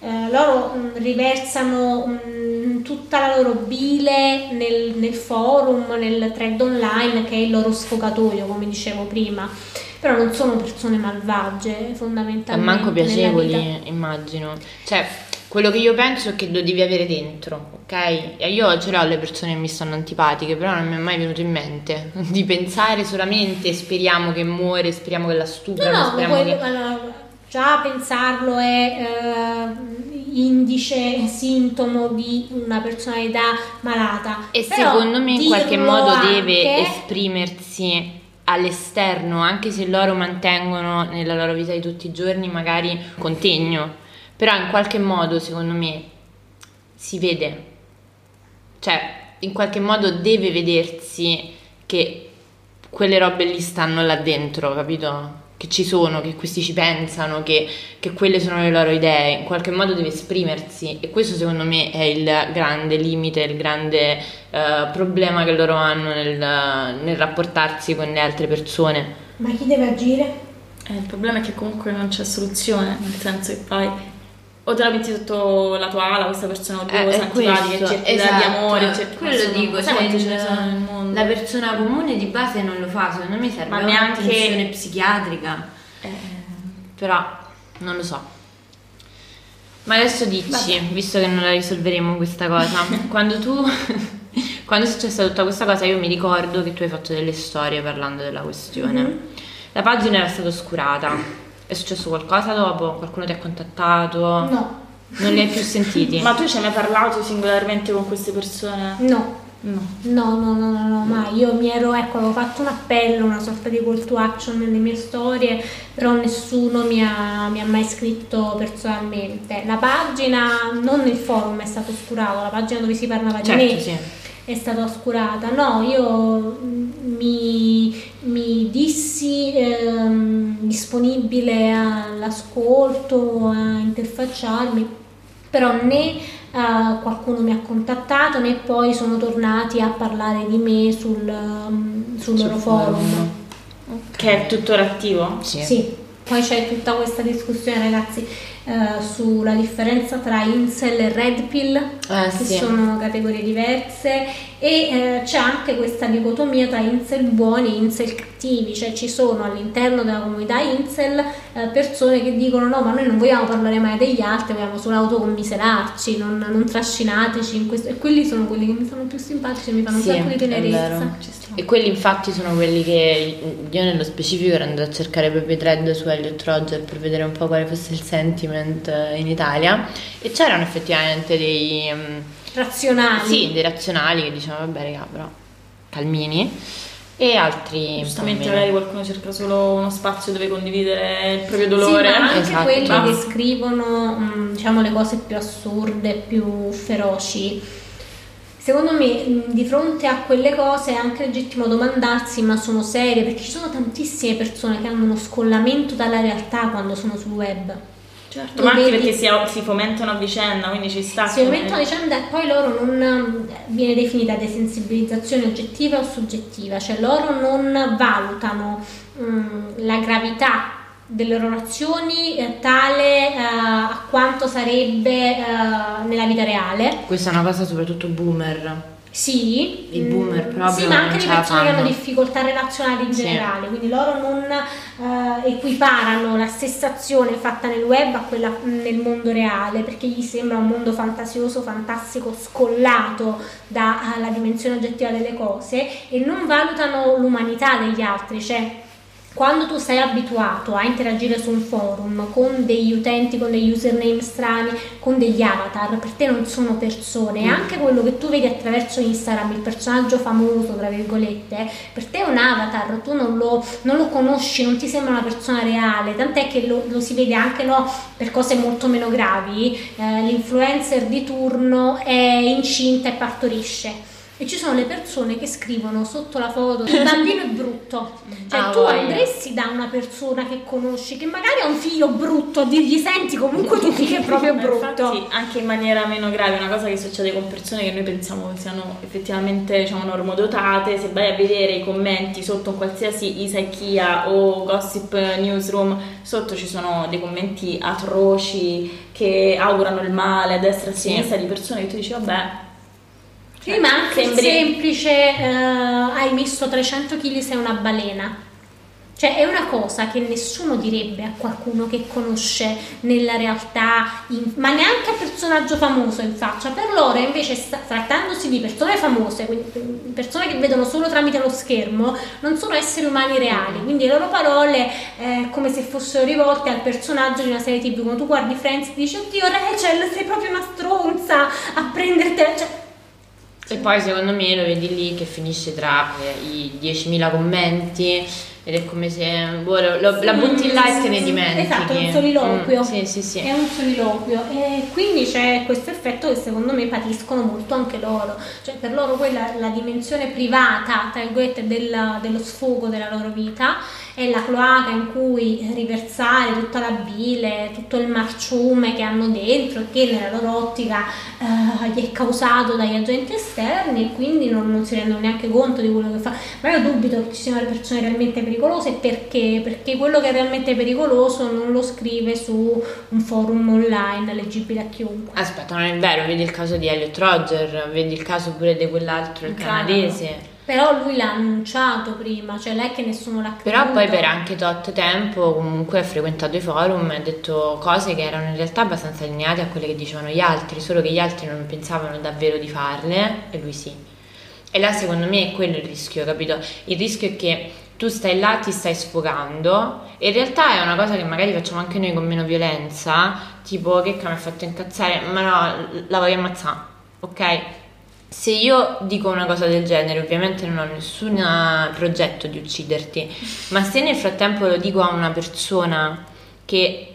eh, loro mh, riversano mh, tutta la loro bile nel, nel forum, nel thread online, che è il loro sfogatoio, come dicevo prima, però non sono persone malvagie fondamentalmente, manco piacevoli, immagino, cioè quello che io penso è che lo devi avere dentro, ok? Io ce l'ho le persone che mi stanno antipatiche, però non mi è mai venuto in mente di pensare solamente speriamo che muore, speriamo che la stuprano, no, no, speriamo poi, che... allora, già pensarlo è eh, indice, sintomo di una personalità malata, e però secondo me in qualche modo anche... deve esprimersi all'esterno, anche se loro mantengono nella loro vita di tutti i giorni magari contegno, però in qualche modo secondo me si vede, cioè in qualche modo deve vedersi che quelle robe lì stanno là dentro, capito? Che ci sono, che questi ci pensano, che, che quelle sono le loro idee, in qualche modo deve esprimersi, e questo secondo me è il grande limite, il grande uh, problema che loro hanno nel, uh, nel rapportarsi con le altre persone. Ma chi deve agire? Eh, il problema è che comunque non c'è soluzione, nel senso che fai o te la metti sotto la tua ala questa persona odiosa, antipatica, certi di amore, certi quello dico, sai quanti ce ne sono nel mondo. La persona comune di base non lo fa, secondo me serve ma neanche attenzione psichiatrica, eh, però non lo so. Ma adesso dici, vabbè, visto che non la risolveremo questa cosa, quando tu quando è successa tutta questa cosa, io mi ricordo che tu hai fatto delle storie parlando della questione, mm-hmm. La pagina era stata oscurata, è successo qualcosa dopo? Qualcuno ti ha contattato? No. Non li hai più sentiti? Ma tu ci hai mai parlato singolarmente con queste persone? No. No. No, no, no, no, no, ma io mi ero, ecco, avevo fatto un appello, una sorta di call to action nelle mie storie, però nessuno mi ha, mi ha mai scritto personalmente. La pagina, non il forum è stato oscurato, la pagina dove si parlava, certo, di me, sì. è stata oscurata. No, io mi, mi dissi ehm, disponibile all'ascolto, a interfacciarmi, però né eh, qualcuno mi ha contattato né poi sono tornati a parlare di me sul, sul loro forum. Okay. Che è tuttora attivo? Sì. Sì. Poi c'è tutta questa discussione, ragazzi, eh, sulla differenza tra incel e red pill, ah, che sì. sono categorie diverse, e eh, c'è anche questa dicotomia tra incel buoni e incel cattivi, cioè ci sono all'interno della comunità incel eh, persone che dicono no, ma noi non vogliamo parlare mai degli altri, vogliamo solo autocommiserarci, non, non trascinateci in questo, e quelli sono quelli che mi sono più simpatici e mi fanno sì, un sacco di tenerezza. E quelli infatti sono quelli che io nello specifico ero andata a cercare proprio i thread su Elliot Rodger per vedere un po' quale fosse il sentiment in Italia, e c'erano effettivamente dei razionali, sì, dei razionali che dicevano vabbè raga, però calmini, e altri giustamente magari qualcuno cerca solo uno spazio dove condividere il proprio dolore, sì, ma anche esatto. quelli ah. che scrivono diciamo le cose più assurde, più feroci. Secondo me, di fronte a quelle cose è anche legittimo domandarsi ma sono serie, perché ci sono tantissime persone che hanno uno scollamento dalla realtà quando sono sul web. Certo, ma anche perché si, si fomentano a vicenda, quindi ci sta. Si fomentano a vicenda e poi loro non viene definita desensibilizzazione oggettiva o soggettiva, cioè loro non valutano mh, la gravità delle loro azioni eh, tale eh, a quanto sarebbe eh, nella vita reale. Questa è una cosa soprattutto boomer. Sì, i boomer proprio. Sì, ma anche le persone che hanno difficoltà relazionali in generale, sì. quindi loro non eh, equiparano la stessa azione fatta nel web a quella nel mondo reale, perché gli sembra un mondo fantasioso, fantastico, scollato dalla dimensione oggettiva delle cose, e non valutano l'umanità degli altri, cioè quando tu sei abituato a interagire su un forum con degli utenti, con degli username strani, con degli avatar, per te non sono persone. Anche quello che tu vedi attraverso Instagram, il personaggio famoso, tra virgolette, per te è un avatar, tu non lo, non lo conosci, non ti sembra una persona reale, tant'è che lo, lo si vede anche no, per cose molto meno gravi, eh, l'influencer di turno è incinta e partorisce. E ci sono le persone che scrivono sotto la foto il bambino è brutto, cioè ah, tu andresti da una persona che conosci che magari ha un figlio brutto a dirgli senti comunque tuo figlio è proprio brutto. Infatti, anche in maniera meno grave, una cosa che succede con persone che noi pensiamo siano effettivamente diciamo normodotate, se vai a vedere i commenti sotto qualsiasi Isaichia o Gossip Newsroom, sotto ci sono dei commenti atroci che augurano il male a destra e a sinistra, di persone che tu dici vabbè. Sì, ma anche sembri... semplice, eh, hai messo trecento chili, sei una balena. Cioè è una cosa che nessuno direbbe a qualcuno che conosce nella realtà, in... ma neanche a personaggio famoso in faccia. Per loro invece, trattandosi di persone famose, quindi persone che vedono solo tramite lo schermo, non sono esseri umani reali, quindi le loro parole eh, come se fossero rivolte al personaggio di una serie tv. Quando tu guardi Friends e dici oddio Rachel sei proprio una stronza a prendertela, cioè, e poi secondo me lo vedi lì che finisce tra i diecimila commenti ed è come se boh, lo, sì, la butti là e te ne dimentichi. Esatto, è un soliloquio. Mm, sì, sì, sì. È un soliloquio. E quindi c'è questo effetto che secondo me patiscono molto anche loro. Cioè per loro quella la dimensione privata, tra virgolette, della, dello sfogo della loro vita è la cloaca in cui riversare tutta la bile, tutto il marciume che hanno dentro, che nella loro ottica eh, gli è causato dagli agenti esterni, e quindi non, non si rendono neanche conto di quello che fa. Ma io dubito che ci siano le persone realmente pericolose, perché perché quello che è realmente pericoloso non lo scrive su un forum online leggibile a chiunque. Aspetta, non è vero, vedi il caso di Elliot Rodger, vedi il caso pure di quell'altro, il canadese. Però lui l'ha annunciato prima, cioè lei che nessuno l'ha creduto. Però poi per anche tot tempo comunque ha frequentato i forum e ha detto cose che erano in realtà abbastanza allineate a quelle che dicevano gli altri, solo che gli altri non pensavano davvero di farle e lui sì. E là secondo me è quello il rischio, capito? Il rischio è che tu stai là, ti stai sfogando, e in realtà è una cosa che magari facciamo anche noi con meno violenza, tipo che mi ha fatto incazzare, ma no, la voglio ammazzare, ok? Se io dico una cosa del genere, ovviamente non ho nessun progetto di ucciderti, ma se nel frattempo lo dico a una persona che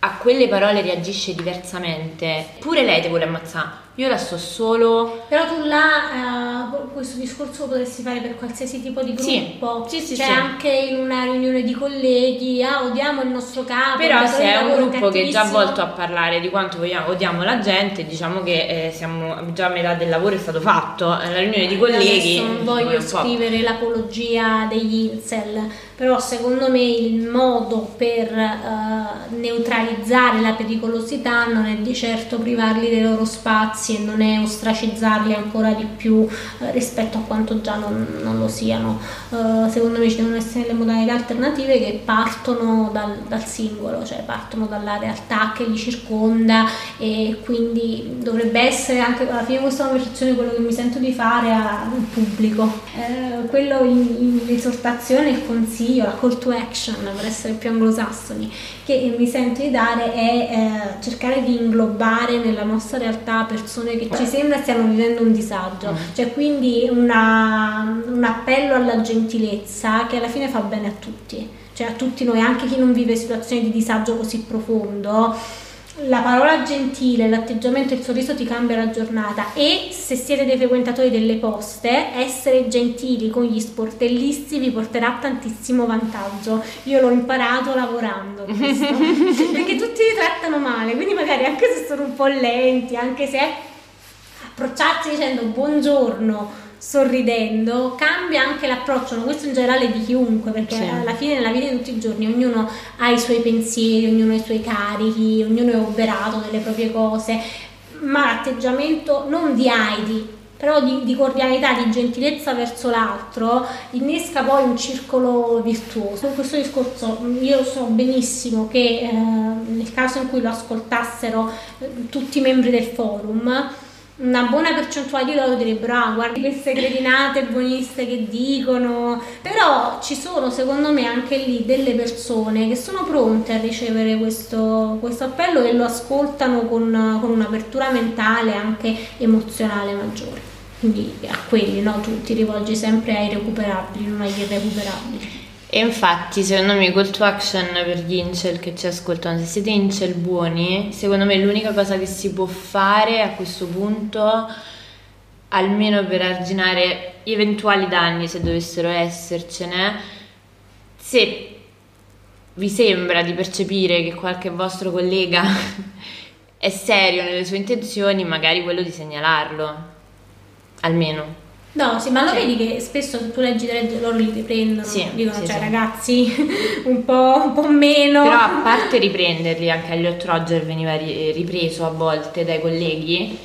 a quelle parole reagisce diversamente, pure lei ti vuole ammazzare, Io la so solo... Però tu là, eh, questo discorso lo potresti fare per qualsiasi tipo di gruppo. Sì, sì, sì. Cioè sì. Anche in una riunione di colleghi, ah, odiamo il nostro capo. Però se è un gruppo che è già volto a parlare di quanto vogliamo, odiamo la gente, diciamo che eh, siamo già a metà del lavoro è stato fatto, la riunione di colleghi... Adesso non voglio scrivere l'apologia degli incel, però secondo me il modo per eh, neutralizzare la pericolosità non è di certo privarli dei loro spazi e non è ostracizzarli ancora di più eh, rispetto a quanto già non, non lo siano. Uh, secondo me ci devono essere le modalità alternative che partono dal, dal singolo, cioè partono dalla realtà che li circonda, e quindi dovrebbe essere anche alla fine questa conversazione quello che mi sento di fare al pubblico. Eh, quello in, in esortazione, il consiglio, la call to action per essere più anglosassoni, che mi sento di dare è eh, cercare di inglobare nella nostra realtà persone che ci sembra stiano vivendo un disagio, cioè quindi una, un appello alla gentilezza che alla fine fa bene a tutti, cioè a tutti noi, anche chi non vive situazioni di disagio così profondo. La parola gentile, l'atteggiamento e il sorriso ti cambia la giornata. E se siete dei frequentatori delle poste, essere gentili con gli sportellisti vi porterà tantissimo vantaggio. Io l'ho imparato lavorando questo, perché tutti li trattano male, quindi magari anche se sono un po' lenti, anche se approcciarsi dicendo buongiorno sorridendo cambia anche l'approccio, ma questo in generale di chiunque, perché sì. alla fine nella vita di tutti i giorni ognuno ha i suoi pensieri, ognuno ha i suoi carichi, ognuno è oberato delle proprie cose, ma l'atteggiamento non di aidi, però di, di cordialità, di gentilezza verso l'altro innesca poi un circolo virtuoso. In questo discorso io so benissimo che eh, nel caso in cui lo ascoltassero eh, tutti i membri del forum, una buona percentuale di loro direbbero ah guarda queste cretinate buoniste che dicono, però ci sono secondo me anche lì delle persone che sono pronte a ricevere questo, questo appello e lo ascoltano con, con un'apertura mentale anche emozionale maggiore, quindi a quelli no, tu ti rivolgi sempre ai recuperabili, non agli irrecuperabili. E infatti secondo me call to action per gli incel che ci ascoltano, se siete incel buoni, secondo me l'unica cosa che si può fare a questo punto, almeno per arginare eventuali danni se dovessero essercene, se vi sembra di percepire che qualche vostro collega è serio nelle sue intenzioni, magari quello di segnalarlo, almeno. No, sì, ma lo sì. vedi che spesso tu leggi leggi loro li riprendono, sì, dicono sì, cioè sì. ragazzi un po', un po' meno. Però a parte riprenderli, anche Elliot Rodger veniva ripreso a volte dai colleghi,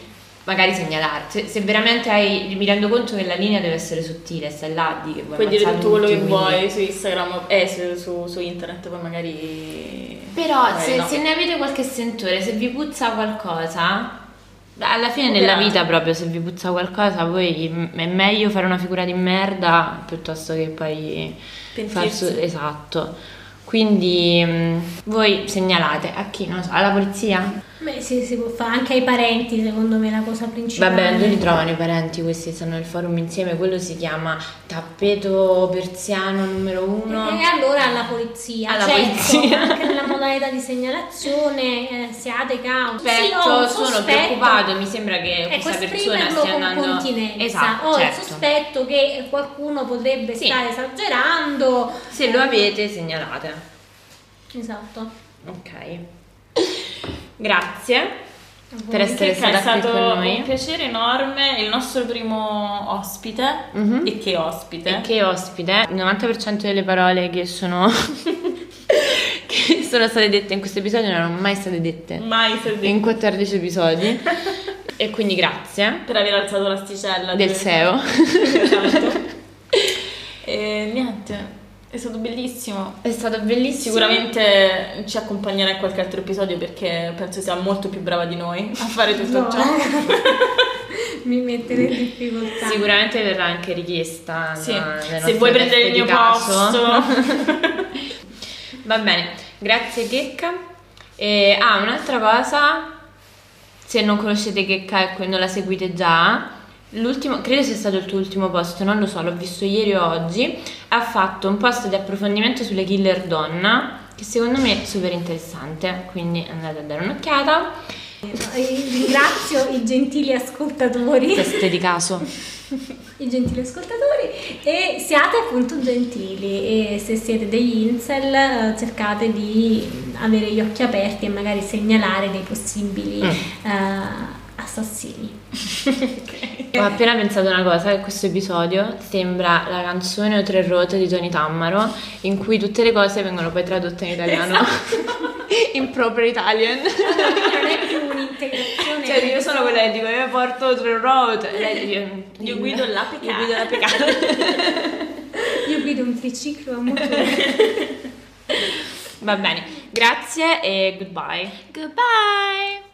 magari segnalarti. Se, se veramente hai, mi rendo conto che la linea deve essere sottile, stai là di che vuoi. Puoi dire tutto quello che vuoi su Instagram, eh, su, su, su internet, poi magari... Però magari se, no. se ne avete qualche sentore, se vi puzza qualcosa... Alla fine nella vita proprio, se vi puzza qualcosa, voi è meglio fare una figura di merda piuttosto che poi far su- esatto. Quindi mh, voi segnalate a chi? Non so, alla polizia? Beh sì, si può fare anche ai parenti, secondo me è la cosa principale. Vabbè, dove li trovano i parenti? Questi stanno nel forum insieme, quello si chiama tappeto persiano numero uno. E allora alla polizia, alla certo, polizia. Anche nella modalità di segnalazione eh, siate cauti. Sospetto, sì, sono sospetto. preoccupato, mi sembra che ecco, questa persona stia andando... Esatto, ho certo. il sospetto che qualcuno potrebbe sì. stare esagerando. Se lo avete, segnalate. Esatto. Ok. Grazie per essere stata qui con noi. È stato un piacere enorme, il nostro primo ospite. Mm-hmm. E che ospite! E che ospite! Il novanta per cento delle parole che sono che sono state dette in questo episodio non erano mai state dette. Mai state dette. In quattordici episodi. E quindi grazie per aver alzato l'asticella del S E O. Esatto. E niente. È stato bellissimo, è stato bellissimo. Sicuramente ci accompagnerà in qualche altro episodio perché penso sia molto più brava di noi a fare tutto no. ciò. Mi mette in difficoltà. Sicuramente verrà anche richiesta. Sì. Se vuoi prendere il mio posto. Va bene, grazie Checca. E, ah, un'altra cosa, se non conoscete Checca e non la seguite già, l'ultimo, credo sia stato il tuo ultimo post, non lo so, l'ho visto ieri o oggi, ha fatto un post di approfondimento sulle killer donna che secondo me è super interessante, quindi andate a dare un'occhiata. Ringrazio i gentili ascoltatori, teste di caso, i gentili ascoltatori, e siate appunto gentili, e se siete degli incel cercate di avere gli occhi aperti e magari segnalare dei possibili mm. uh, assassini. Okay. Ho appena pensato una cosa, che questo episodio sembra la canzone O tre rote di Tony Tammaro, in cui tutte le cose vengono poi tradotte in italiano. Esatto. In proper Italian. Non è più un'integrazione, cioè io sono quella che dico io porto tre rote, io, io guido la picata, io guido la picata, io guido un triciclo a motore. Va bene, grazie e goodbye. Goodbye.